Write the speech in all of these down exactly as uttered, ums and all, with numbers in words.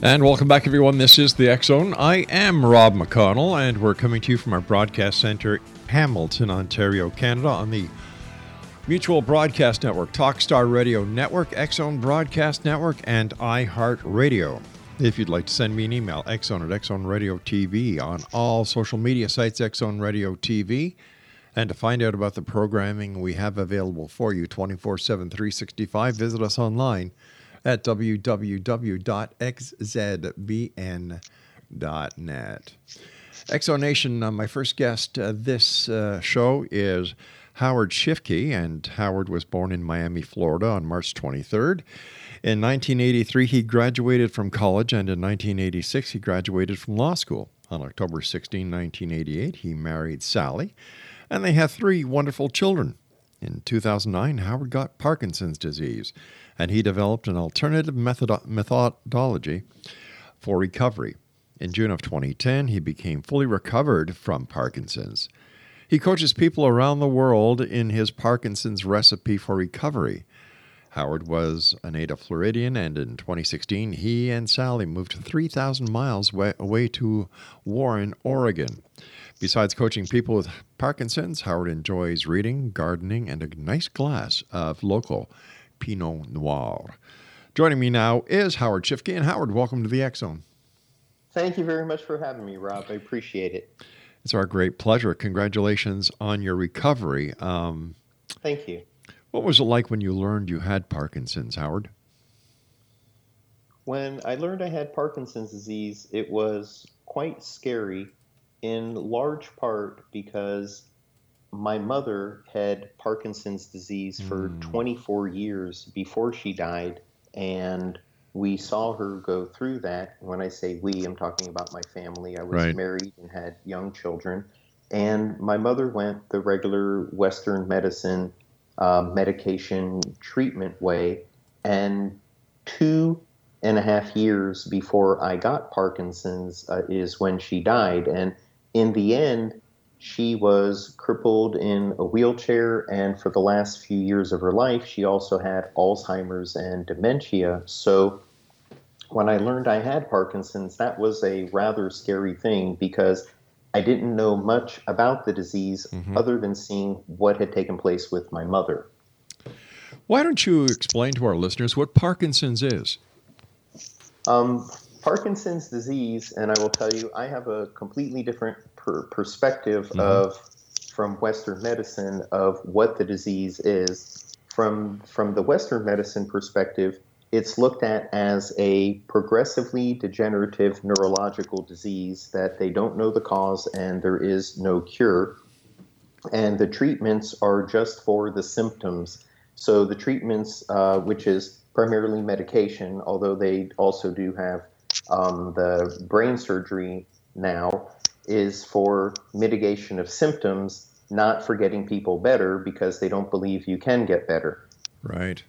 And welcome back, everyone. This is the X-Zone. I am Rob McConnell, and we're coming to you from our broadcast center, Hamilton, Ontario, Canada, on the Mutual Broadcast Network, Talkstar Radio Network, X-Zone Broadcast Network, and iHeartRadio. If you'd like to send me an email, X-Zone at X-Zone Radio T V, on all social media sites, X-Zone Radio T V, and to find out about the programming we have available for you twenty-four seven, three sixty-five, visit us online at w w w dot x z b n dot net. Exonation, uh, my first guest uh, this uh, show is Howard Shifke, and Howard was born in Miami, Florida on March twenty-third. In nineteen eighty-three, he graduated from college, and in nineteen eighty-six, he graduated from law school. On October sixteenth, nineteen eighty-eight, he married Sally, and they had three wonderful children. In two thousand nine, Howard got Parkinson's disease, and he developed an alternative methodo- methodology for recovery. In June of twenty ten, he became fully recovered from Parkinson's. He coaches people around the world in his Parkinson's Recipe for Recovery. Howard was a native Floridian, and in twenty sixteen, he and Sally moved three thousand miles away to Warren, Oregon. Besides coaching people with Parkinson's, Howard enjoys reading, gardening, and a nice glass of local Pinot Noir. Joining me now is Howard Shifke. And Howard, welcome to the X-Zone. Thank you very much for having me, Rob. I appreciate it. It's our great pleasure. Congratulations on your recovery. Um, Thank you. What was it like when you learned you had Parkinson's, Howard? When I learned I had Parkinson's disease, it was quite scary, in large part because my mother had Parkinson's disease for mm. twenty-four years before she died, and we saw her go through that. When I say we, I'm talking about my family. I was right. married and had young children, and my mother went the regular Western medicine, uh, medication treatment way, and two and a half years before I got Parkinson's uh, is when she died, and in the end, she was crippled in a wheelchair, and for the last few years of her life, she also had Alzheimer's and dementia. So when I learned I had Parkinson's, that was a rather scary thing because I didn't know much about the disease mm-hmm. other than seeing what had taken place with my mother. Why don't you explain to our listeners what Parkinson's is? Um, Parkinson's disease, and I will tell you, I have a completely different per- perspective mm-hmm. of from Western medicine of what the disease is. From from the Western medicine perspective, it's looked at as a progressively degenerative neurological disease that they don't know the cause and there is no cure. And the treatments are just for the symptoms. So the treatments, uh, which is primarily medication, although they also do have um, the brain surgery now, is for mitigation of symptoms, not for getting people better because they don't believe you can get better. Right.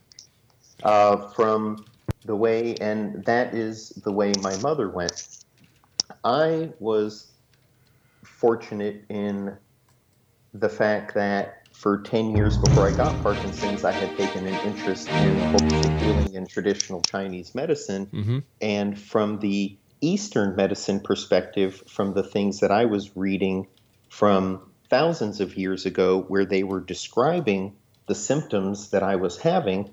Uh, from the way, and that is the way my mother went. I was fortunate in the fact that for ten years before I got Parkinson's, I had taken an interest in holistic healing and traditional Chinese medicine. Mm-hmm. And from the Eastern medicine perspective, from the things that I was reading from thousands of years ago where they were describing the symptoms that I was having,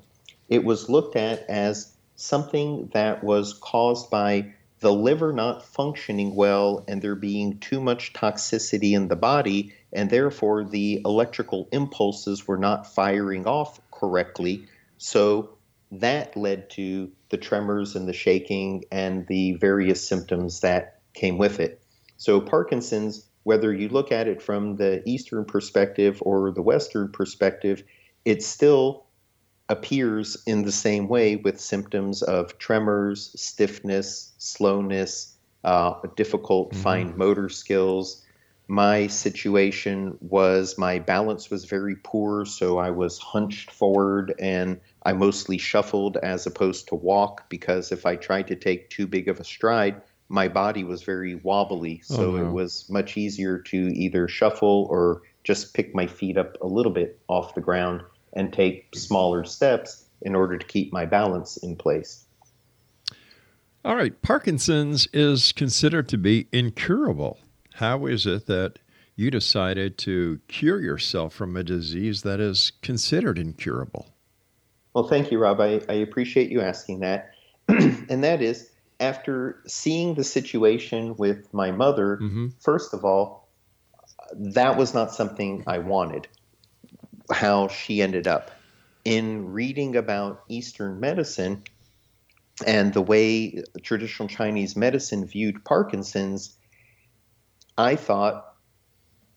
it was looked at as something that was caused by the liver not functioning well and there being too much toxicity in the body, and therefore the electrical impulses were not firing off correctly. So that led to the tremors and the shaking and the various symptoms that came with it. So Parkinson's, whether you look at it from the Eastern perspective or the Western perspective, it still appears in the same way with symptoms of tremors, stiffness, slowness, uh, difficult mm-hmm. fine motor skills. My situation was my balance was very poor, so I was hunched forward and I mostly shuffled as opposed to walk, because if I tried to take too big of a stride, my body was very wobbly. So oh, no. It was much easier to either shuffle or just pick my feet up a little bit off the ground and take smaller steps in order to keep my balance in place. All right. Parkinson's is considered to be incurable. How is it that you decided to cure yourself from a disease that is considered incurable? Well, thank you, Rob. I, I appreciate you asking that. And that is, after seeing the situation with my mother, mm-hmm. first of all, that was not something I wanted, how she ended up. In reading about Eastern medicine and the way traditional Chinese medicine viewed Parkinson's, I thought,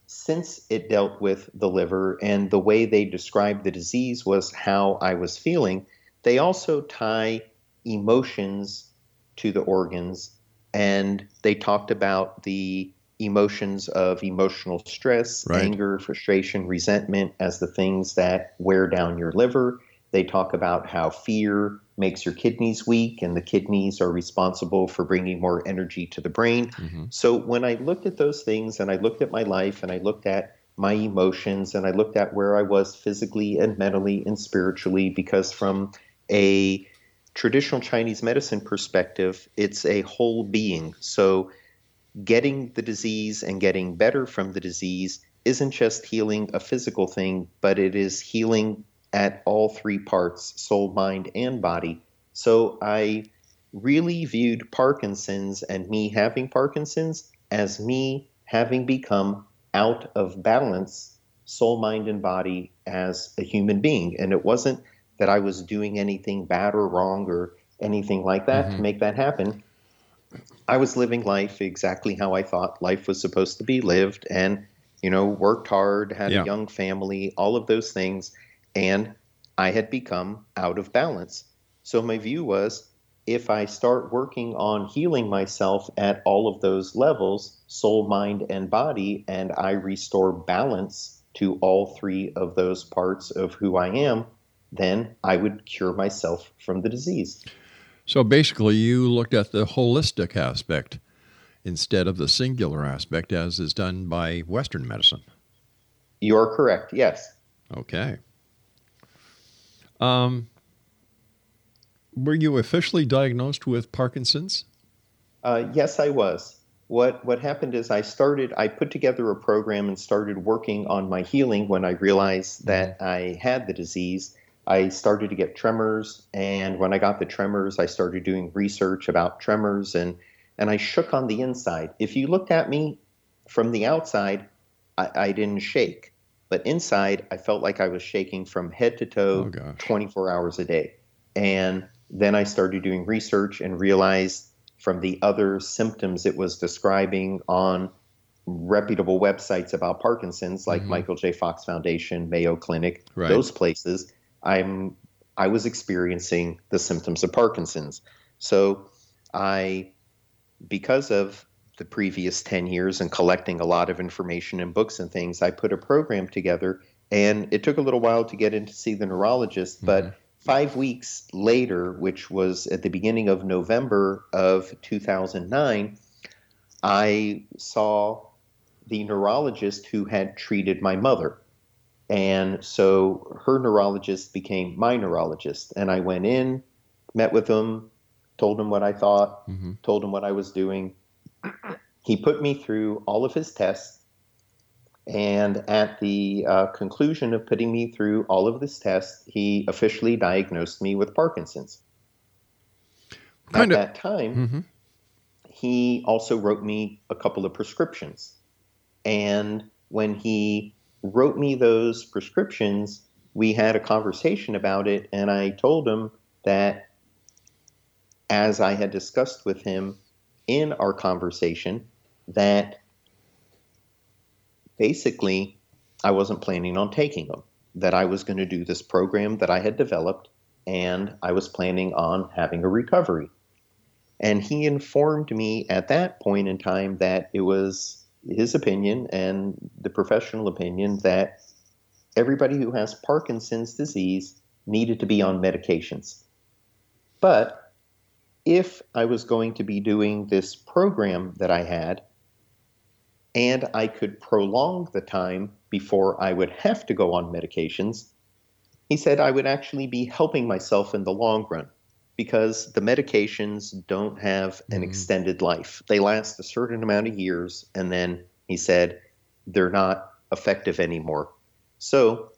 since it dealt with the liver and the way they described the disease was how I was feeling, they also tie emotions to the organs, and they talked about the emotions of emotional stress, right. anger, frustration, resentment as the things that wear down your liver. They talk about how fear makes your kidneys weak, and the kidneys are responsible for bringing more energy to the brain. Mm-hmm. So when I looked at those things, and I looked at my life, and I looked at my emotions, and I looked at where I was physically and mentally and spiritually, because from a traditional Chinese medicine perspective, it's a whole being. So getting the disease and getting better from the disease isn't just healing a physical thing, but it is healing at all three parts, soul, mind, and body. So I really viewed Parkinson's and me having Parkinson's as me having become out of balance, soul, mind, and body as a human being. And it wasn't that I was doing anything bad or wrong or anything like that mm-hmm. to make that happen. I was living life exactly how I thought life was supposed to be lived, and, you know, worked hard, had yeah. a young family, all of those things. And I had become out of balance. So my view was, if I start working on healing myself at all of those levels, soul, mind, and body, and I restore balance to all three of those parts of who I am, then I would cure myself from the disease. So basically, you looked at the holistic aspect instead of the singular aspect, as is done by Western medicine. You're correct, yes. Okay. Um, were you officially diagnosed with Parkinson's? Uh, yes, I was. What what happened is I started, I put together a program and started working on my healing when I realized that I had the disease. I started to get tremors, and when I got the tremors, I started doing research about tremors, and, and I shook on the inside. If you looked at me from the outside, I, I didn't shake. But inside, I felt like I was shaking from head to toe oh, twenty-four hours a day. And then I started doing research and realized from the other symptoms it was describing on reputable websites about Parkinson's, like mm-hmm. Michael J. Fox Foundation, Mayo Clinic, right. those places, I'm, I was experiencing the symptoms of Parkinson's. So I, because of the previous ten years and collecting a lot of information and books and things, I put a program together, and it took a little while to get in to see the neurologist, but mm-hmm. five weeks later, which was at the beginning of November of two thousand nine, I saw the neurologist who had treated my mother. And so her neurologist became my neurologist, and I went in, met with him, told him what I thought, mm-hmm. told him what I was doing. He put me through all of his tests, and at the uh, conclusion of putting me through all of his tests, he officially diagnosed me with Parkinson's. Kind at of, that time, mm-hmm. he also wrote me a couple of prescriptions, and when he wrote me those prescriptions, we had a conversation about it, and I told him that, as I had discussed with him in our conversation, that basically I wasn't planning on taking them, that I was going to do this program that I had developed, and I was planning on having a recovery. And he informed me at that point in time that it was his opinion and the professional opinion that everybody who has Parkinson's disease needed to be on medications. But if I was going to be doing this program that I had, and I could prolong the time before I would have to go on medications, he said I would actually be helping myself in the long run, because the medications don't have an mm-hmm. extended life. They last a certain amount of years, and then, he said, they're not effective anymore. So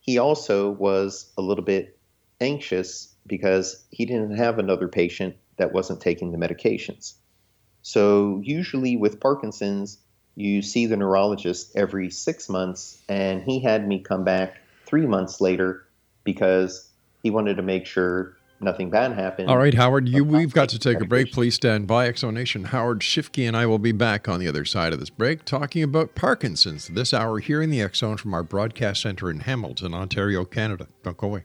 he also was a little bit anxious because he didn't have another patient that wasn't taking the medications. So usually with Parkinson's, you see the neurologist every six months, and he had me come back three months later because he wanted to make sure nothing bad happened. All right, Howard, you, we've got to take a break. Please stand by. X O Nation, Howard Shifke and I will be back on the other side of this break talking about Parkinson's this hour here in the X-Zone from our broadcast center in Hamilton, Ontario, Canada. Don't go away.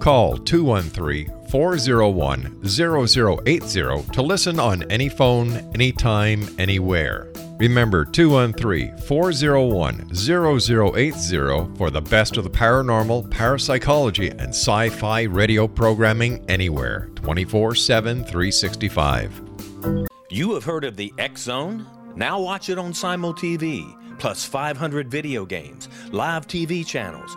Call two one three, four oh one, zero zero eight zero to listen on any phone, anytime, anywhere. Remember two one three, four oh one, zero zero eight zero for the best of the paranormal, parapsychology, and sci-fi radio programming anywhere, twenty-four seven, three sixty-five. You have heard of the X-Zone? Now watch it on Simul T V, plus five hundred video games, live T V channels,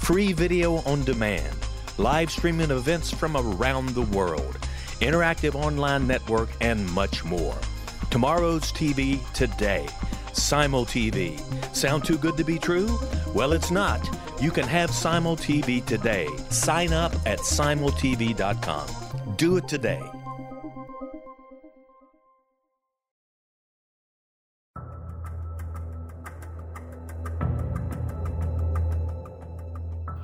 Free video on demand. Live streaming events from around the world, interactive online network, and much more. Tomorrow's T V today. Simul T V. Sound too good to be true? Well, it's not. You can have Simul T V today. Sign up at simul t v dot com. Do it today.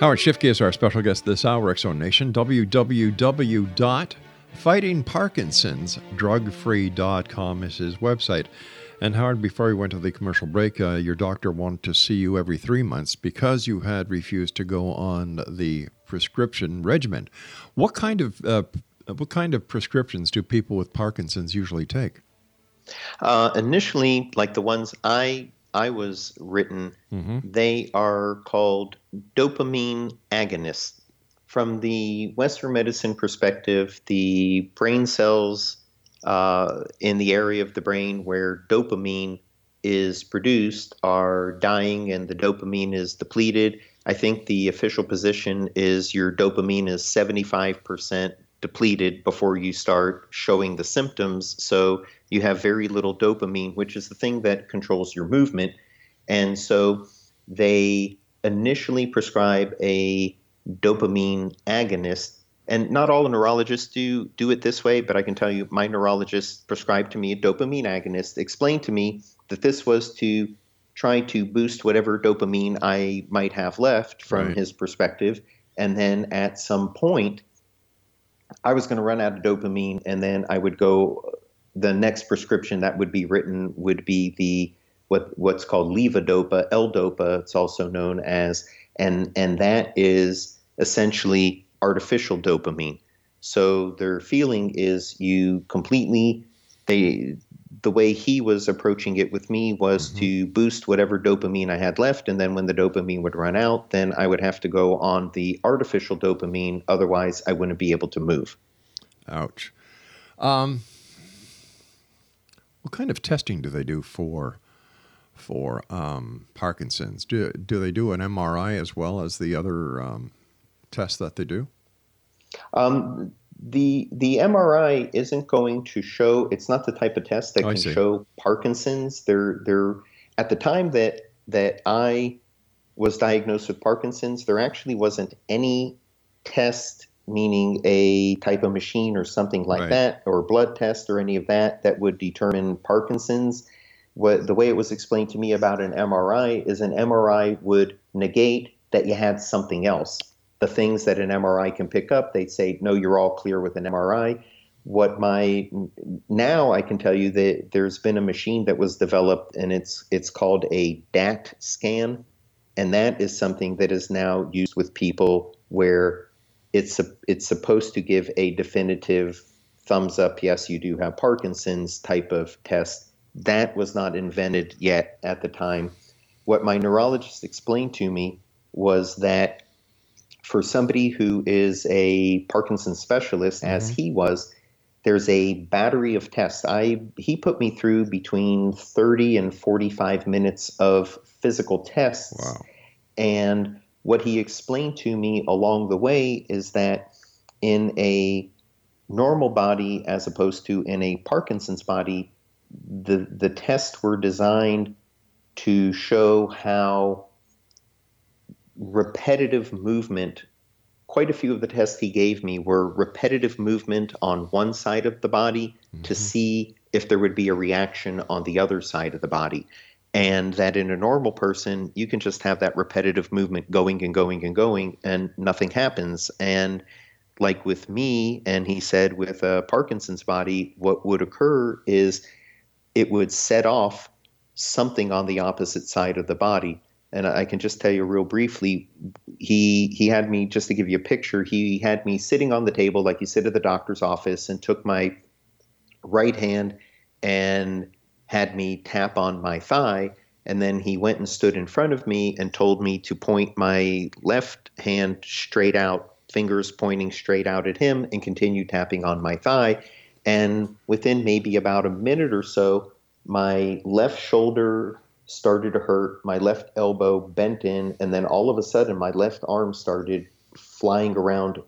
Howard Shifke is our special guest this hour, X-Zone Nation. w w w dot fighting parkinsons drug free dot com is his website. And Howard, before we went to the commercial break, uh, your doctor wanted to see you every three months because you had refused to go on the prescription regimen. What kind of uh, what kind of prescriptions do people with Parkinson's usually take? Uh, initially, like the ones I I was written, mm-hmm. they are called dopamine agonists. From the Western medicine perspective, the brain cells Uh, in the area of the brain where dopamine is produced are dying and the dopamine is depleted. I think the official position is your dopamine is seventy-five percent depleted before you start showing the symptoms. So you have very little dopamine, which is the thing that controls your movement. And so they initially prescribe a dopamine agonist. And not all neurologists do do it this way, but I can tell you my neurologist prescribed to me a dopamine agonist, explained to me that this was to try to boost whatever dopamine I might have left from right. his perspective. And then at some point, I was going to run out of dopamine, and then I would go – the next prescription that would be written would be the what what's called levodopa, L-dopa. It's also known as and, – and that is essentially – artificial dopamine. So their feeling is you completely, they, the way he was approaching it with me was mm-hmm. to boost whatever dopamine I had left. And then when the dopamine would run out, then I would have to go on the artificial dopamine. Otherwise I wouldn't be able to move. Ouch. Um, what kind of testing do they do for, for, um, Parkinson's? Do, do they do an M R I as well as the other, um, test that they do? Um, the the M R I isn't going to show, it's not the type of test that oh, can show Parkinson's. They're, they're, at the time that that I was diagnosed with Parkinson's, there actually wasn't any test, meaning a type of machine or something like right. that, or blood test or any of that, that would determine Parkinson's. What, the way it was explained to me about an M R I is an M R I would negate that you had something else. The things that an M R I can pick up, they'd say, no, you're all clear with an M R I. What my now I can tell you that there's been a machine that was developed, and it's it's called a D A T scan, and that is something that is now used with people where it's it's supposed to give a definitive thumbs up, yes, you do have Parkinson's type of test. That was not invented yet at the time. What my neurologist explained to me was that for somebody who is a Parkinson's specialist, as mm-hmm. he was, there's a battery of tests. I he put me through between thirty and forty-five minutes of physical tests. Wow. And what he explained to me along the way is that in a normal body as opposed to in a Parkinson's body, the the tests were designed to show how repetitive movement, quite a few of the tests he gave me were repetitive movement on one side of the body mm-hmm. to see if there would be a reaction on the other side of the body. And that in a normal person, you can just have that repetitive movement going and going and going and nothing happens. And like with me, and he said with a Parkinson's body, what would occur is it would set off something on the opposite side of the body. And I can just tell you real briefly, he he had me, just to give you a picture, he had me sitting on the table like you sit at the doctor's office and took my right hand and had me tap on my thigh. And then he went and stood in front of me and told me to point my left hand straight out, fingers pointing straight out at him, and continue tapping on my thigh. And within maybe about a minute or so, my left shoulder started to hurt, my left elbow bent in, and then all of a sudden my left arm started flying around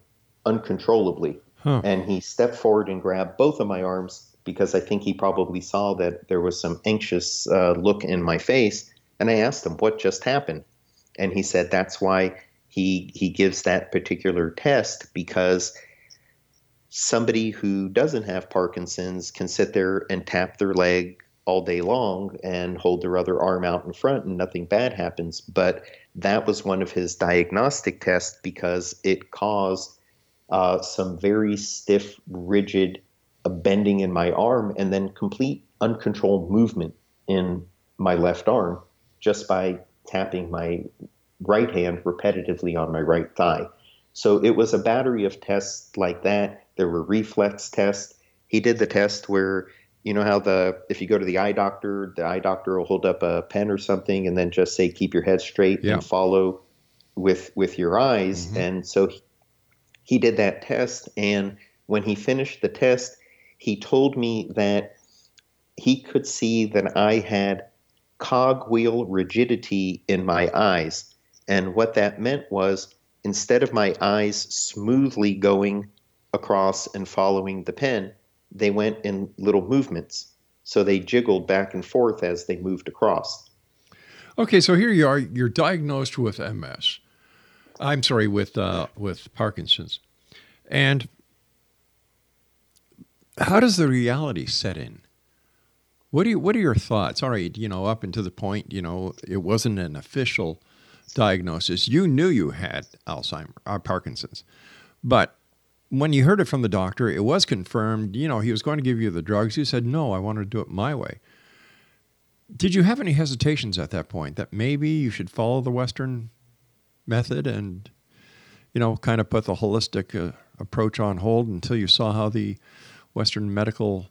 uncontrollably. Huh. And he stepped forward and grabbed both of my arms, because I think he probably saw that there was some anxious uh, look in my face. And I asked him, what just happened? And he said, that's why he he gives that particular test, because somebody who doesn't have Parkinson's can sit there and tap their leg all day long and hold their other arm out in front and nothing bad happens. But that was one of his diagnostic tests, because it caused uh, some very stiff, rigid a bending in my arm, and then complete uncontrolled movement in my left arm just by tapping my right hand repetitively on my right thigh. So it was a battery of tests like that. There were reflex tests. He did the test where, you know how the, if you go to the eye doctor, the eye doctor will hold up a pen or something and then just say, keep your head straight yeah. and follow with, with your eyes. Mm-hmm. And so he, he did that test. And when he finished the test, he told me that he could see that I had cogwheel rigidity in my eyes. And what that meant was, instead of my eyes smoothly going across and following the pen, they went in little movements. So they jiggled back and forth as they moved across. Okay, so here you are. You're diagnosed with M S. I'm sorry, with uh, with Parkinson's. And how does the reality set in? What do you, what are your thoughts? All right, you know, up until the point, you know, it wasn't an official diagnosis. You knew you had Alzheimer's or Parkinson's. But when you heard it from the doctor, it was confirmed, you know, he was going to give you the drugs. You said, no, I want to do it my way. Did you have any hesitations at that point that maybe you should follow the Western method and, you know, kind of put the holistic uh, approach on hold until you saw how the Western medical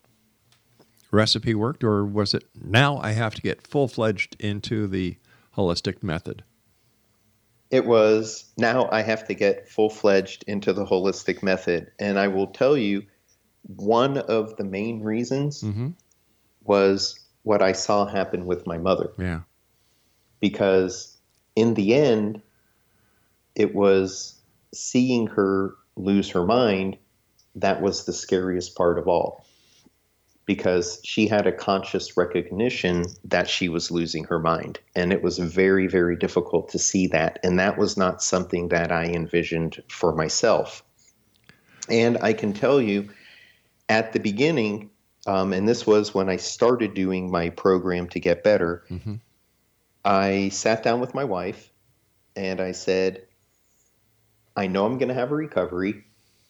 recipe worked? Or was it, now I have to get full-fledged into the holistic method? It was, now I have to get full-fledged into the holistic method. And I will tell you, one of the main reasons mm-hmm. was what I saw happen with my mother. Yeah. Because in the end, it was seeing her lose her mind that was the scariest part of all, because she had a conscious recognition that she was losing her mind. And it was very, very difficult to see that. And that was not something that I envisioned for myself. And I can tell you at the beginning, um, and this was when I started doing my program to get better, mm-hmm. I sat down with my wife and I said, I know I'm going to have a recovery.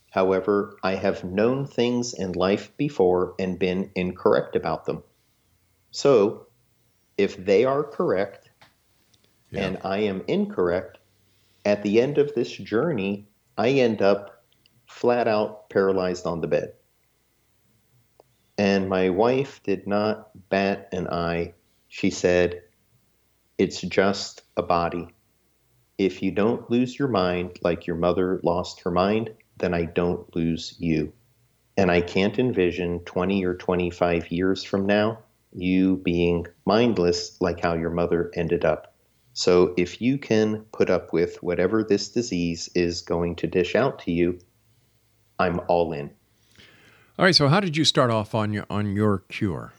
However, I have known things in life before and been incorrect about them. So if they are correct yeah. and I am incorrect, at the end of this journey, I end up flat out paralyzed on the bed. And my wife did not bat an eye. She said, it's just a body. If you don't lose your mind like your mother lost her mind, then I don't lose you. And I can't envision twenty or twenty-five years from now you being mindless like how your mother ended up. So if you can put up with whatever this disease is going to dish out to you, I'm all in. All right, so how did you start off on your on your cure?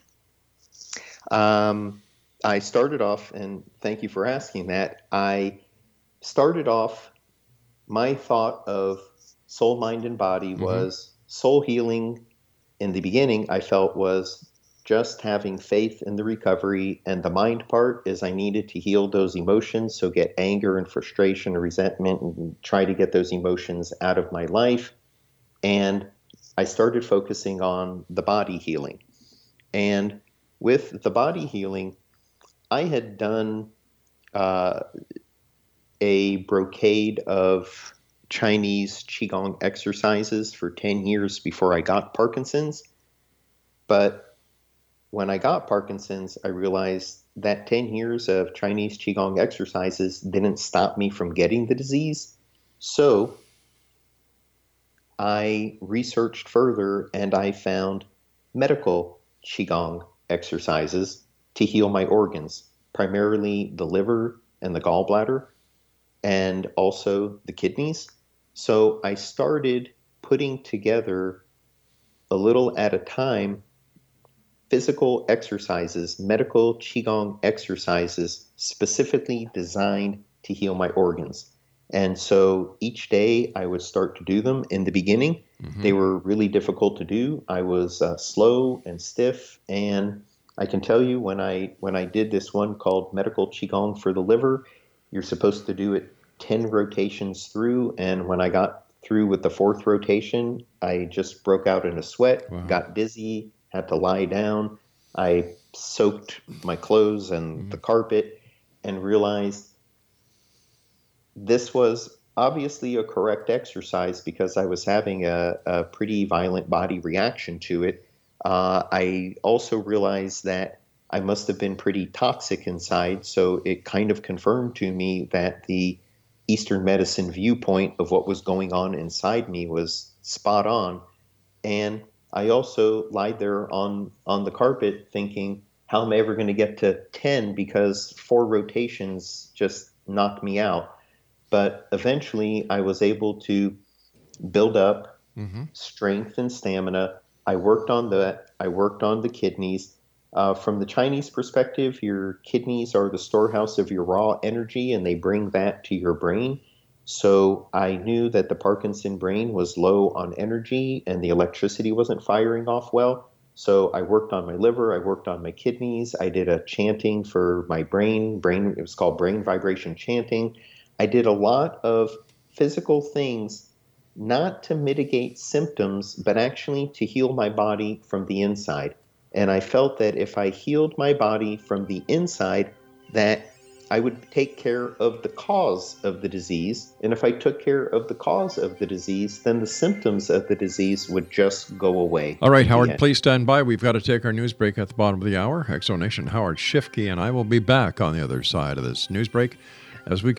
Um, I started off, and thank you for asking that, I started off, my thought of soul, mind, and body was mm-hmm. soul healing in the beginning, I felt, was just having faith in the recovery. And the mind part is I needed to heal those emotions, so get anger and frustration and resentment and try to get those emotions out of my life. And I started focusing on the body healing. And with the body healing, I had done uh, a brocade of Chinese Qigong exercises for ten years before I got Parkinson's. But when I got Parkinson's, I realized that ten years of Chinese Qigong exercises didn't stop me from getting the disease. So I researched further and I found medical Qigong exercises to heal my organs, primarily the liver and the gallbladder and also the kidneys. So I started putting together a little at a time physical exercises, medical Qigong exercises specifically designed to heal my organs. And so each day I would start to do them. In the beginning, mm-hmm. they were really difficult to do. I was uh, slow and stiff. And I can tell you when I when I did this one called Medical Qigong for the Liver, you're supposed to do it ten rotations through. And when I got through with the fourth rotation, I just broke out in a sweat, wow. got dizzy, had to lie down. I soaked my clothes and mm-hmm. the carpet and realized this was obviously a correct exercise because I was having a, a pretty violent body reaction to it. Uh, I also realized that I must have been pretty toxic inside, so it kind of confirmed to me that the Eastern medicine viewpoint of what was going on inside me was spot on. And I also lied there on, on the carpet thinking, how am I ever going to get to ten because four rotations just knocked me out? But eventually I was able to build up mm-hmm. strength and stamina. I worked on that. I worked on the kidneys. Uh, from the Chinese perspective, your kidneys are the storehouse of your raw energy, and they bring that to your brain. So I knew that the Parkinson brain was low on energy and the electricity wasn't firing off well. So I worked on my liver. I worked on my kidneys. I did a chanting for my brain. Brain. It was called brain vibration chanting. I did a lot of physical things, not to mitigate symptoms, but actually to heal my body from the inside. And I felt that if I healed my body from the inside, that I would take care of the cause of the disease. And if I took care of the cause of the disease, then the symptoms of the disease would just go away. All right, Howard, please stand by. We've got to take our news break at the bottom of the hour. X-Zone Nation, Howard Shifke, and I will be back on the other side of this news break as we...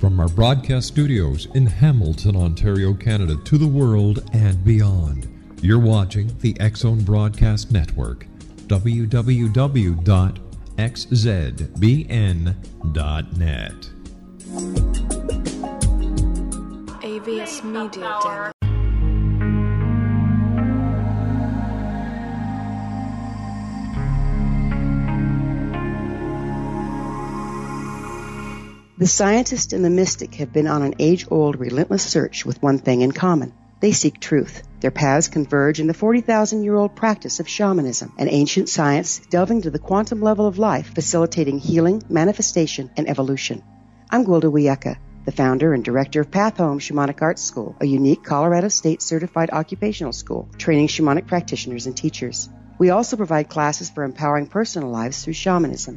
From our broadcast studios in Hamilton, Ontario, Canada, to the world and beyond, you're watching the X-Zone Broadcast Network, w w w dot x z b n dot net. A V S Media Center. The scientist and the mystic have been on an age-old, relentless search with one thing in common. They seek truth. Their paths converge in the forty thousand year old practice of shamanism, an ancient science delving to the quantum level of life, facilitating healing, manifestation, and evolution. I'm Gwilda Wiyaka, the founder and director of Path Home Shamanic Arts School, a unique Colorado State certified occupational school, training shamanic practitioners and teachers. We also provide classes for empowering personal lives through shamanism.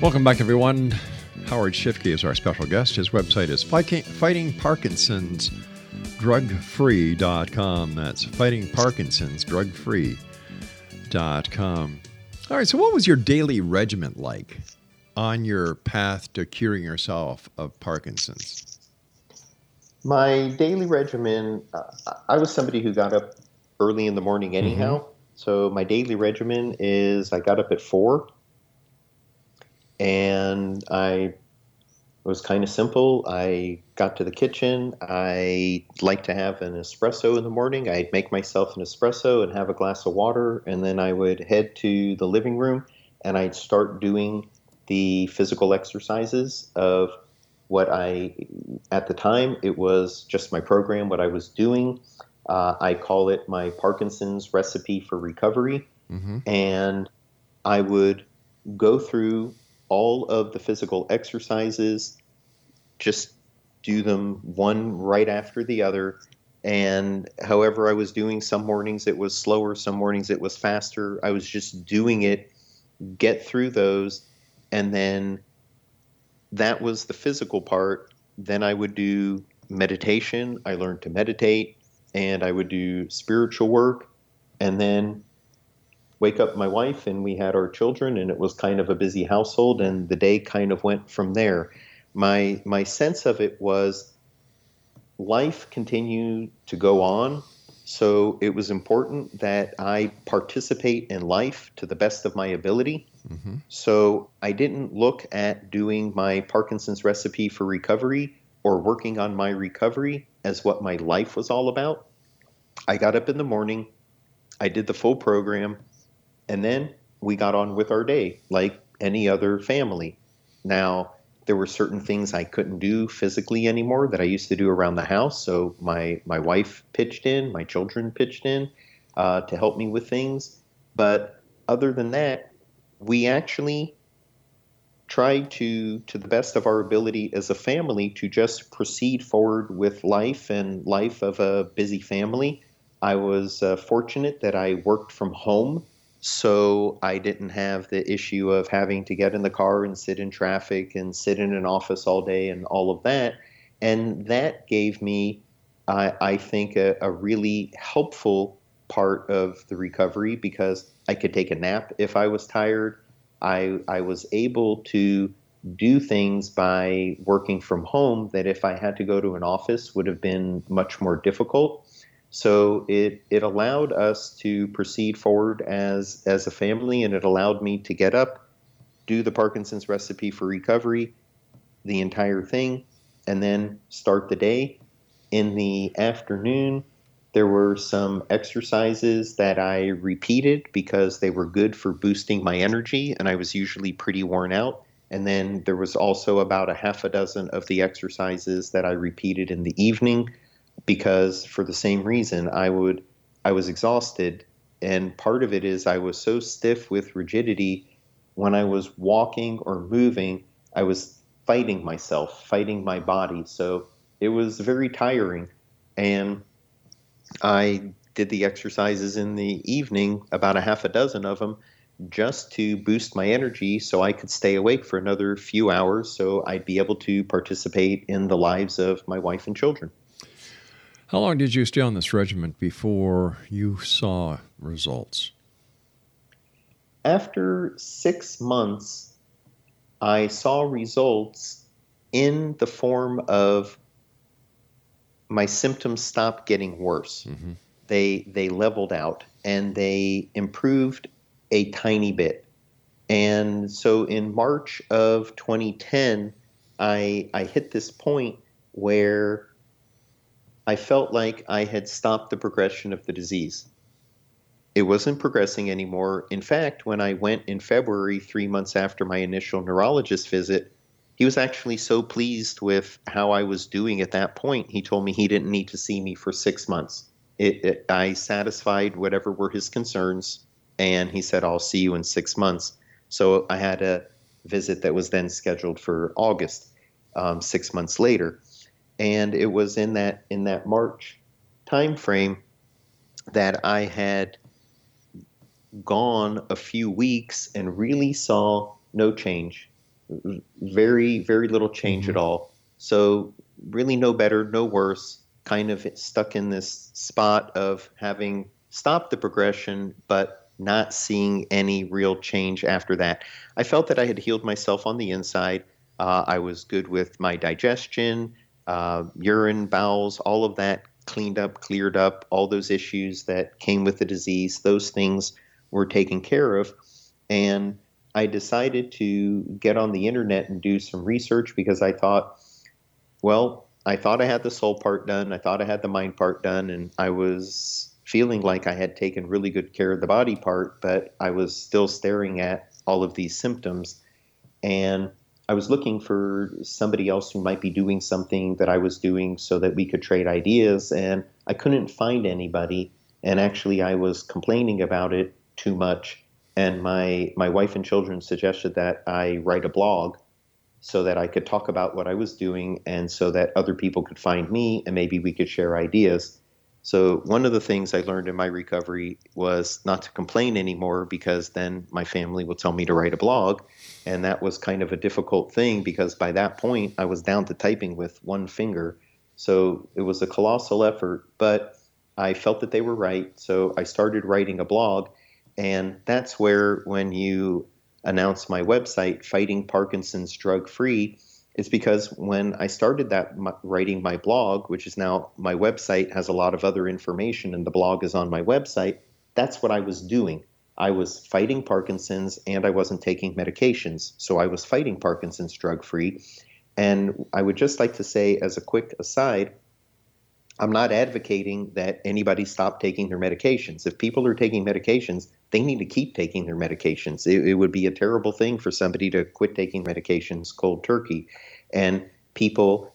Welcome back, everyone. Howard Shifke is our special guest. His website is fighting parkinsons drug free dot com. That's fighting parkinsons drug free dot com. All right, so what was your daily regimen like on your path to curing yourself of Parkinson's? My daily regimen, uh, I was somebody who got up early in the morning anyhow. Mm-hmm. So my daily regimen is I got up at four. And I it was kind of simple. I got to the kitchen. I like to have an espresso in the morning. I'd make myself an espresso and have a glass of water. And then I would head to the living room and I'd start doing the physical exercises of what I, at the time, it was just my program, what I was doing. Uh, I call it my Parkinson's Recipe for Recovery. Mm-hmm. And I would go through all of the physical exercises, just do them one right after the other. And however I was doing, some mornings it was slower, some mornings it was faster. I was just doing it, get through those. And then that was the physical part. Then I would do meditation. I learned to meditate, and I would do spiritual work. And then wake up my wife, and we had our children, and it was kind of a busy household, and the day kind of went from there. My my sense of it was life continued to go on, so it was important that I participate in life to the best of my ability. Mm-hmm. So I didn't look at doing my Parkinson's Recipe for Recovery or working on my recovery as what my life was all about. I got up in the morning, I did the full program, and then we got on with our day like any other family. Now, there were certain things I couldn't do physically anymore that I used to do around the house. So my, my wife pitched in, my children pitched in uh, to help me with things. But other than that, we actually tried to, to the best of our ability as a family, to just proceed forward with life and life of a busy family. I was uh, fortunate that I worked from home. So I didn't have the issue of having to get in the car and sit in traffic and sit in an office all day and all of that. And that gave me, uh, I think, a, a really helpful part of the recovery, because I could take a nap if I was tired. I, I was able to do things by working from home that if I had to go to an office would have been much more difficult. So it, it allowed us to proceed forward as, as a family, and it allowed me to get up, do the Parkinson's Recipe for Recovery, the entire thing, and then start the day. In the afternoon, there were some exercises that I repeated because they were good for boosting my energy, and I was usually pretty worn out. And then there was also about a half a dozen of the exercises that I repeated in the evening, because for the same reason, I would, I was exhausted, and part of it is I was so stiff with rigidity when I was walking or moving, I was fighting myself, fighting my body. So it was very tiring, and I did the exercises in the evening, about a half a dozen of them, just to boost my energy so I could stay awake for another few hours so I'd be able to participate in the lives of my wife and children. How long did you stay on this regimen before you saw results? After six months, I saw results in the form of my symptoms stopped getting worse. Mm-hmm. They they leveled out and they improved a tiny bit. And so in March of twenty ten, I I hit this point where I felt like I had stopped the progression of the disease. It wasn't progressing anymore. In fact, when I went in February, three months after my initial neurologist visit, he was actually so pleased with how I was doing at that point. He told me he didn't need to see me for six months. It, it, I satisfied whatever were his concerns, and he said, I'll see you in six months. So I had a visit that was then scheduled for August, um, six months later. And it was in that in that March time frame that I had gone a few weeks and really saw no change, very, very little change mm-hmm. at all. So really no better, no worse, kind of stuck in this spot of having stopped the progression but not seeing any real change after that. I felt that I had healed myself on the inside. Uh, I was good with my digestion. Uh, urine, bowels, all of that cleaned up, cleared up, all those issues that came with the disease, those things were taken care of. And I decided to get on the internet and do some research because I thought, well, I thought I had the soul part done. I thought I had the mind part done. And I was feeling like I had taken really good care of the body part, but I was still staring at all of these symptoms. And I was looking for somebody else who might be doing something that I was doing so that we could trade ideas, and I couldn't find anybody. And actually, I was complaining about it too much, and my, my wife and children suggested that I write a blog so that I could talk about what I was doing and so that other people could find me and maybe we could share ideas. So one of the things I learned in my recovery was not to complain anymore, because then my family will tell me to write a blog. And that was kind of a difficult thing because by that point I was down to typing with one finger. So it was a colossal effort, but I felt that they were right. So I started writing a blog, and that's where when you announce my website, Fighting Parkinson's Drug Free, it's because when I started that my, writing my blog, which is now my website, has a lot of other information, and the blog is on my website. That's what I was doing. I was fighting Parkinson's, and I wasn't taking medications. So I was fighting Parkinson's drug-free. And I would just like to say, as a quick aside, I'm not advocating that anybody stop taking their medications. If people are taking medications, they need to keep taking their medications. It, it would be a terrible thing for somebody to quit taking medications cold turkey. And people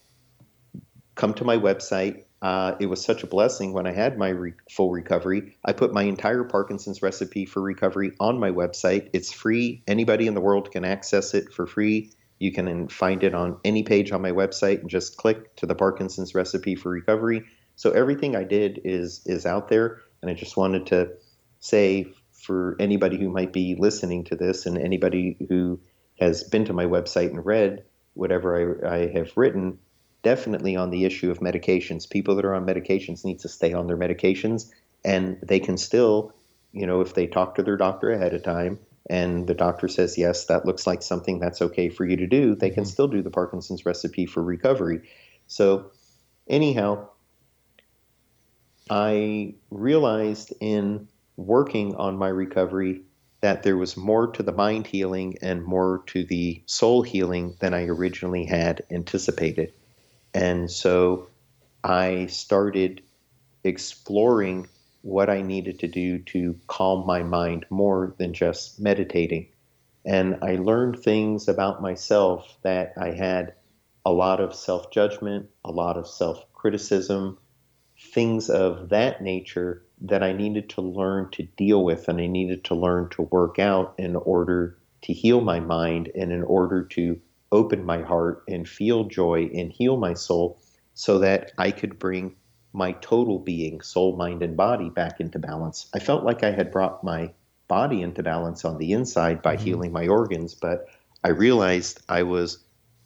come to my website. Uh, it was such a blessing when I had my re- full recovery. I put my entire Parkinson's Recipe for Recovery on my website. It's free. Anybody in the world can access it for free. You can find it on any page on my website and just click to the Parkinson's Recipe for Recovery. So everything I did is is out there. And I just wanted to say for anybody who might be listening to this and anybody who has been to my website and read whatever I, I have written, definitely on the issue of medications, people that are on medications need to stay on their medications, and they can still, you know, if they talk to their doctor ahead of time, and the doctor says, yes, that looks like something that's okay for you to do, they can still do the Parkinson's Recipe for Recovery. So anyhow, I realized in working on my recovery that there was more to the mind healing and more to the soul healing than I originally had anticipated. And so I started exploring what I needed to do to calm my mind more than just meditating. And I learned things about myself that I had a lot of self-judgment, a lot of self-criticism, things of that nature that I needed to learn to deal with, and I needed to learn to work out in order to heal my mind and in order to open my heart and feel joy and heal my soul so that I could bring my total being, soul, mind, and body back into balance. I felt like I had brought my body into balance on the inside by mm-hmm. healing my organs, but I realized I was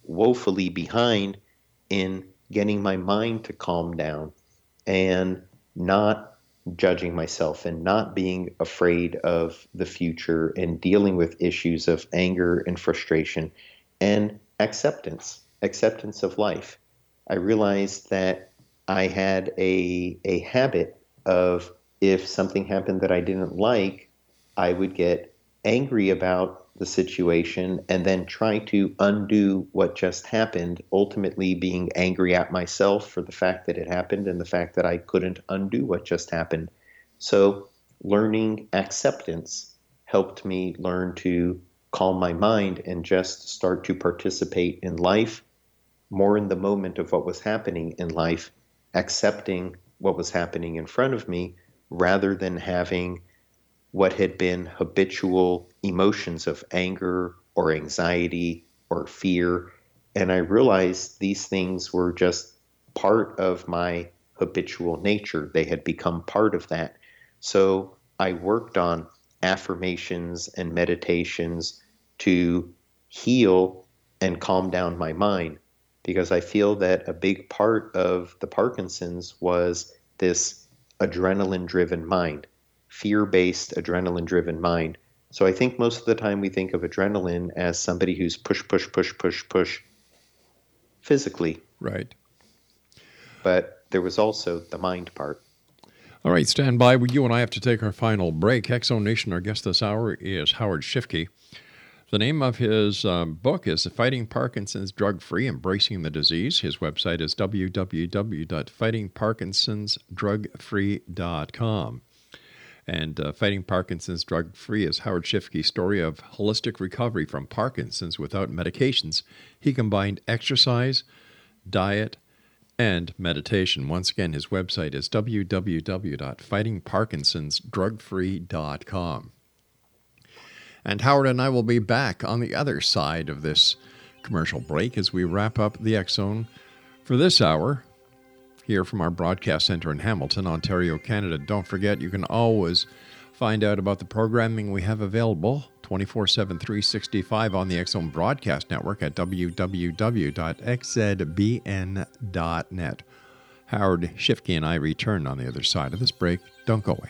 woefully behind in getting my mind to calm down. and not judging myself and not being afraid of the future and dealing with issues of anger and frustration and acceptance, acceptance of life. I realized that I had a a habit of, if something happened that I didn't like, I would get angry about the situation and then try to undo what just happened, ultimately being angry at myself for the fact that it happened and the fact that I couldn't undo what just happened. So learning acceptance helped me learn to calm my mind and just start to participate in life, more in the moment of what was happening in life, accepting what was happening in front of me rather than having what had been habitual emotions of anger or anxiety or fear. And I realized these things were just part of my habitual nature. They had become part of that. So I worked on affirmations and meditations to heal and calm down my mind, because I feel that a big part of the Parkinson's was this adrenaline-driven mind, fear-based adrenaline-driven mind. So I think most of the time we think of adrenaline as somebody who's push, push, push, push, push physically. Right. But there was also the mind part. All right, stand by. You and I have to take our final break. X-Zone Nation, our guest this hour is Howard Shifke. The name of his um, book is Fighting Parkinson's Drug-Free, Embracing the Disease. His website is w w w dot fighting parkinsons drug free dot com. And uh, Fighting Parkinson's Drug-Free is Howard Shifke's story of holistic recovery from Parkinson's without medications. He combined exercise, diet, and meditation. Once again, his website is w w w dot fighting parkinsons drug free dot com. And Howard and I will be back on the other side of this commercial break as we wrap up the X-Zone for this hour here from our broadcast center in Hamilton, Ontario, Canada. Don't forget, you can always find out about the programming we have available twenty-four seven, three sixty-five on the X-Zone Broadcast Network at w w w dot x z b n dot net. Howard Shifke and I return on the other side of this break. Don't go away.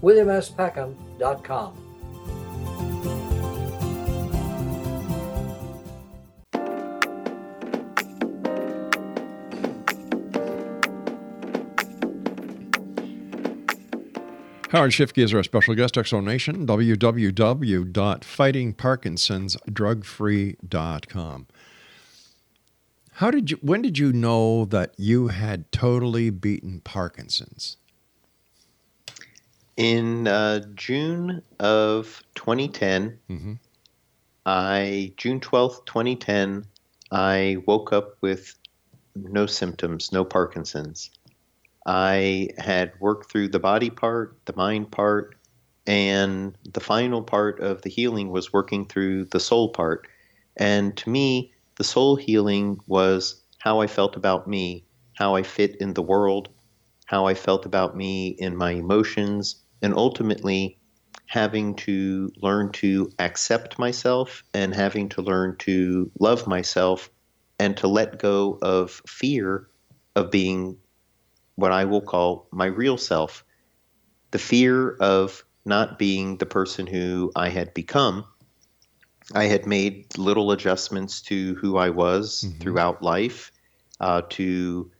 william s peckham dot com. Howard Shifke is our special guest, X-Zone Nation, w w w dot fighting parkinsons drug free dot com. How did you, when did you know that you had totally beaten Parkinson's? In uh, June of twenty ten, mm-hmm. I, June twelfth, twenty ten, I woke up with no symptoms, no Parkinson's. I had worked through the body part, the mind part, and the final part of the healing was working through the soul part. And to me, the soul healing was how I felt about me, how I fit in the world, how I felt about me in my emotions, and ultimately having to learn to accept myself and having to learn to love myself and to let go of fear of being what I will call my real self, the fear of not being the person who I had become. I had made little adjustments to who I was mm-hmm. throughout life uh, to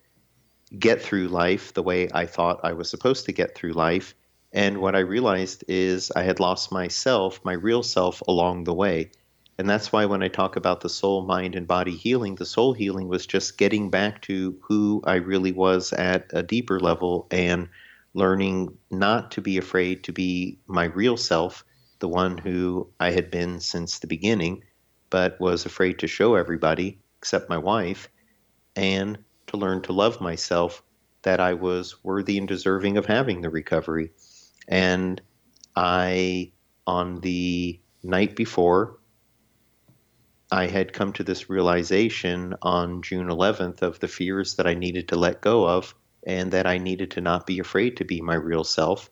get through life the way I thought I was supposed to get through life. And what I realized is I had lost myself, my real self, along the way. And that's why when I talk about the soul, mind, and body healing, the soul healing was just getting back to who I really was at a deeper level and learning not to be afraid to be my real self, the one who I had been since the beginning, but was afraid to show everybody except my wife, and to learn to love myself, that I was worthy and deserving of having the recovery. And I, on the night before, I had come to this realization on June eleventh of the fears that I needed to let go of, and that I needed to not be afraid to be my real self,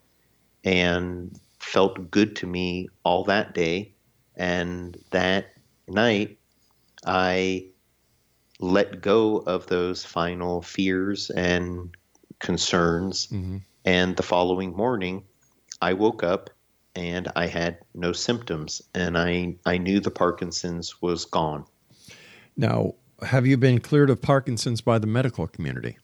and felt good to me all that day. And that night, I let go of those final fears and concerns. Mm-hmm. And the following morning, I woke up and I had no symptoms, and I, I knew the Parkinson's was gone. Now, have you been cleared of Parkinson's by the medical community?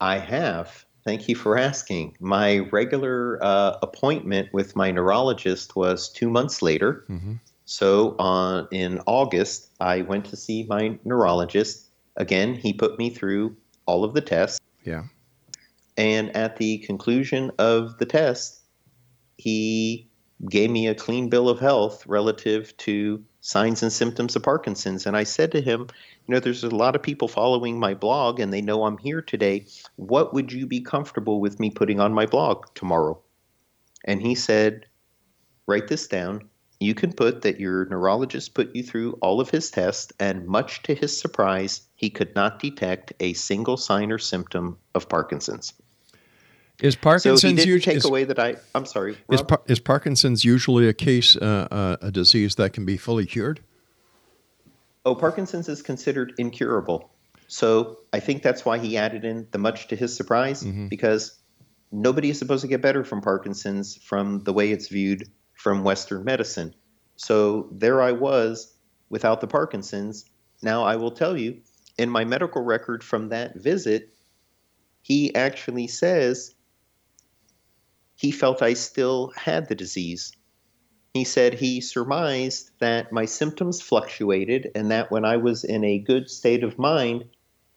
I have. Thank you for asking. My regular uh, appointment with my neurologist was two months later. Mm-hmm. So uh, in August, I went to see my neurologist. Again, he put me through all of the tests. Yeah. And at the conclusion of the test, he gave me a clean bill of health relative to signs and symptoms of Parkinson's. And I said to him, you know, there's a lot of people following my blog and they know I'm here today. What would you be comfortable with me putting on my blog tomorrow? And he said, write this down. You can put that your neurologist put you through all of his tests, and much to his surprise, he could not detect a single sign or symptom of Parkinson's. Is Parkinson's so he didn't take away that I, I'm sorry, Rob? Is, par, is Parkinson's usually a case, uh, uh, a disease that can be fully cured? Oh, Parkinson's is considered incurable. So I think that's why he added in the much to his surprise, mm-hmm. because nobody is supposed to get better from Parkinson's from the way it's viewed from Western medicine. So there I was without the Parkinson's. Now I will tell you, in my medical record from that visit, he actually says he felt I still had the disease. He said he surmised that my symptoms fluctuated and that when I was in a good state of mind,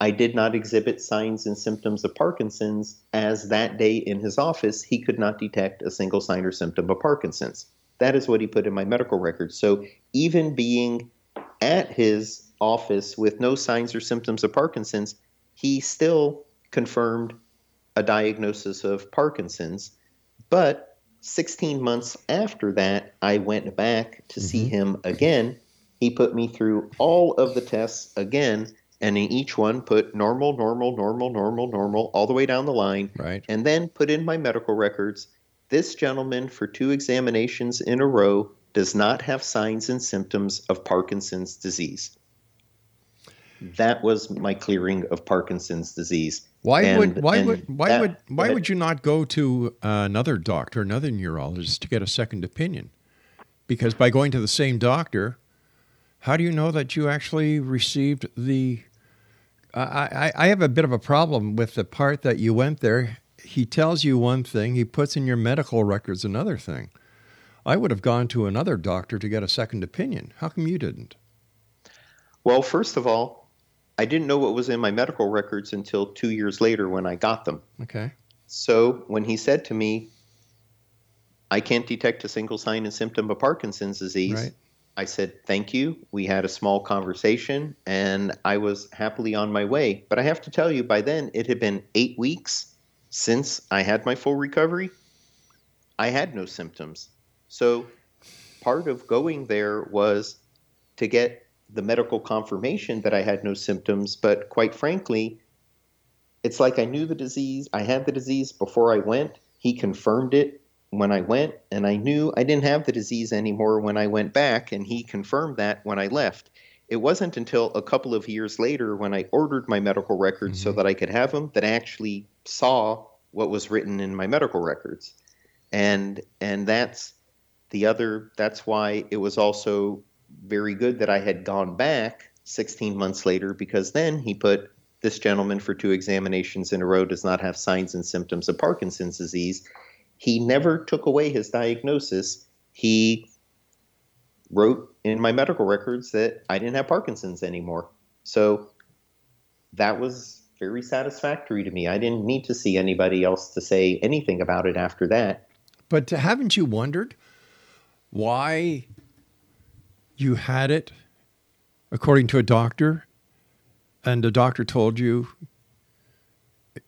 I did not exhibit signs and symptoms of Parkinson's, as that day in his office, he could not detect a single sign or symptom of Parkinson's. That is what he put in my medical record. So even being at his office with no signs or symptoms of Parkinson's, he still confirmed a diagnosis of Parkinson's. But sixteen months after that, I went back to mm-hmm. see him again. He put me through all of the tests again, and in each one put normal, normal, normal, normal, normal, all the way down the line, right. and then put in my medical records. This gentleman, for two examinations in a row, does not have signs and symptoms of Parkinson's disease. That was my clearing of Parkinson's disease. Why and, would why would why that, would why would you not go to uh, another doctor, another neurologist, to get a second opinion? Because by going to the same doctor, how do you know that you actually received the... Uh, I, I have a bit of a problem with the part that you went there. He tells you one thing. He puts in your medical records another thing. I would have gone to another doctor to get a second opinion. How come you didn't? Well, first of all, I didn't know what was in my medical records until two years later when I got them. Okay. So when he said to me, I can't detect a single sign and symptom of Parkinson's disease... Right. I said, thank you. We had a small conversation, and I was happily on my way. But I have to tell you, by then, it had been eight weeks since I had my full recovery. I had no symptoms. So part of going there was to get the medical confirmation that I had no symptoms. But quite frankly, it's like I knew the disease. I had the disease before I went. He confirmed it when I went, and I knew I didn't have the disease anymore when I went back, and he confirmed that when I left. It wasn't until a couple of years later when I ordered my medical records mm-hmm. so that I could have them that I actually saw what was written in my medical records. And and that's the other, that's why it was also very good that I had gone back sixteen months later, because then he put, this gentleman for two examinations in a row does not have signs and symptoms of Parkinson's disease. He never took away his diagnosis. He wrote in my medical records that I didn't have Parkinson's anymore. So that was very satisfactory to me. I didn't need to see anybody else to say anything about it after that. But haven't you wondered why you had it, according to a doctor, and the doctor told you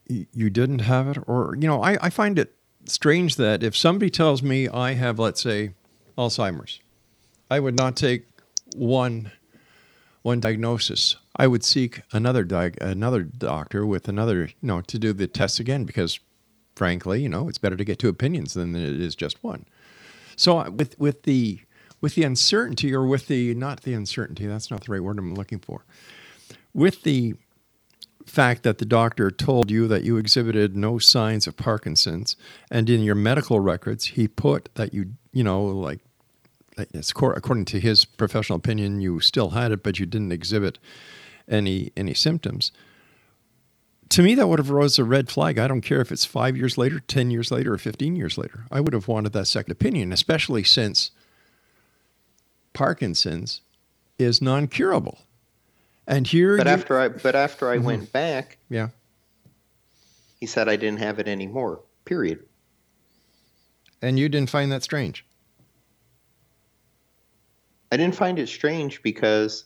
you didn't have it? Or, you know, I, I find it strange that if somebody tells me I have, let's say, Alzheimer's, I would not take one one diagnosis. I would seek another di- another doctor with another, you know, to do the test again, because frankly, you know, it's better to get two opinions than it is just one. So with with the with the uncertainty, or with the not the uncertainty, that's not the right word I'm looking for. With the fact that the doctor told you that you exhibited no signs of Parkinson's, and in your medical records he put that you, you know, like, it's according to his professional opinion, you still had it, but you didn't exhibit any any symptoms. To me, that would have rose a red flag. I don't care if it's five years later, ten years later, or fifteen years later. I would have wanted that second opinion, especially since Parkinson's is non-curable. And here, but you... after I but after I mm-hmm. went back, yeah, he said I didn't have it anymore. Period. And you didn't find that strange? I didn't find it strange because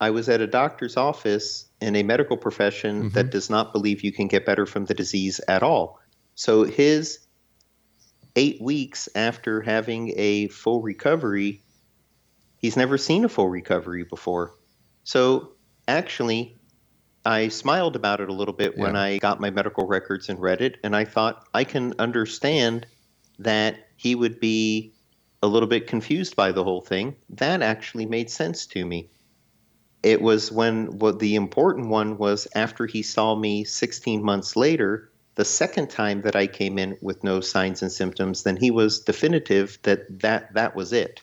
I was at a doctor's office in a medical profession mm-hmm. that does not believe you can get better from the disease at all. So his eight weeks after having a full recovery, he's never seen a full recovery before. So actually, I smiled about it a little bit yeah. when I got my medical records and read it, and I thought I can understand that he would be a little bit confused by the whole thing. That actually made sense to me. It was when well, the important one was after he saw me sixteen months later, the second time that I came in with no signs and symptoms, then he was definitive that that, that was it,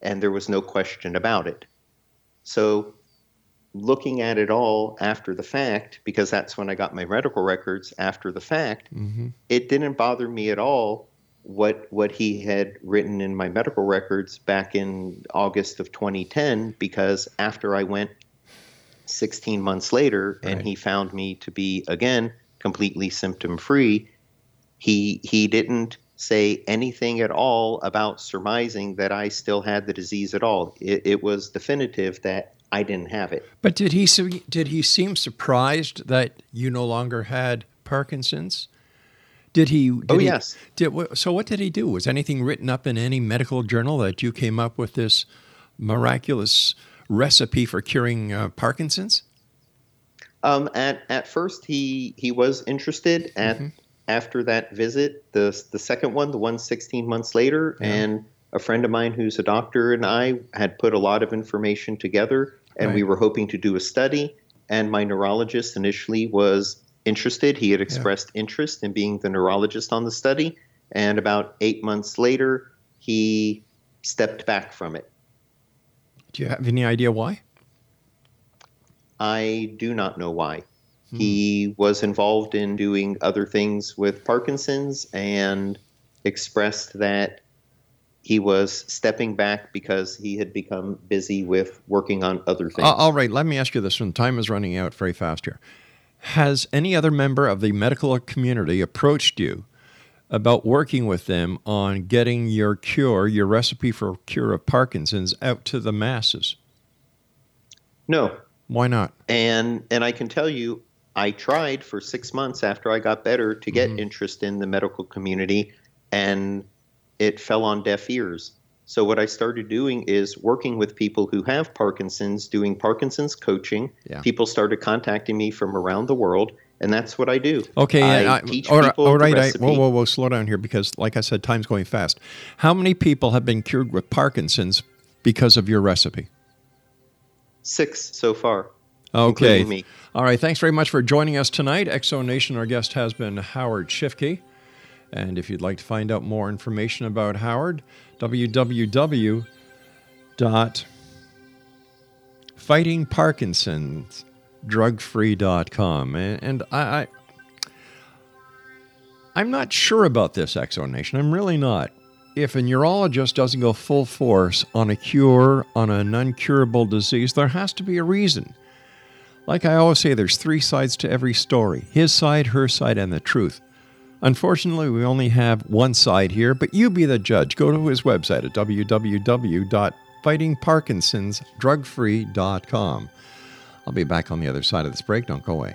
and there was no question about it. So looking at it all after the fact, because that's when I got my medical records after the fact, mm-hmm. it didn't bother me at all what what he had written in my medical records back in August of twenty ten, because after I went sixteen months later, right. and he found me to be, again, completely symptom-free. He he didn't say anything at all about surmising that I still had the disease at all. It, it was definitive that I didn't have it. But did he did he seem surprised that you no longer had Parkinson's? Did he? Did oh, he, yes. Did, so what did he do? Was anything written up in any medical journal that you came up with this miraculous recipe for curing uh, Parkinson's? Um, at at first, he he was interested. At mm-hmm. after that visit, the the second one, the one sixteen months later, yeah. and a friend of mine who's a doctor and I had put a lot of information together, and right. we were hoping to do a study. And my neurologist initially was interested. He had expressed yeah. interest in being the neurologist on the study. And about eight months later, he stepped back from it. Do you have any idea why? I do not know why. Hmm. He was involved in doing other things with Parkinson's and expressed that he was stepping back because he had become busy with working on other things. Uh, all right, let me ask you this one. Time is running out very fast here. Has any other member of the medical community approached you about working with them on getting your cure, your recipe for cure of Parkinson's, out to the masses? No. Why not? And and I can tell you, I tried for six months after I got better to get mm-hmm. interest in the medical community, and it fell on deaf ears. So what I started doing is working with people who have Parkinson's, doing Parkinson's coaching. Yeah. People started contacting me from around the world, and that's what I do. Okay, I, I teach all people all right, the recipe. I, whoa, whoa, whoa, slow down here, because like I said, time's going fast. How many people have been cured with Parkinson's because of your recipe? Six so far. Okay. Me. All right, thanks very much for joining us tonight. X-Zone Nation, our guest has been Howard Shifke. And if you'd like to find out more information about Howard, w w w dot fighting parkinsons drug free dot com. And I, I, I'm not sure about this, X-Zone Nation. I'm really not. If a neurologist doesn't go full force on a cure, on an uncurable disease, there has to be a reason. Like I always say, there's three sides to every story. His side, her side, and the truth. Unfortunately, we only have one side here, but you be the judge. Go to his website at w w w dot fighting parkinsons drug free dot com. I'll be back on the other side of this break. Don't go away.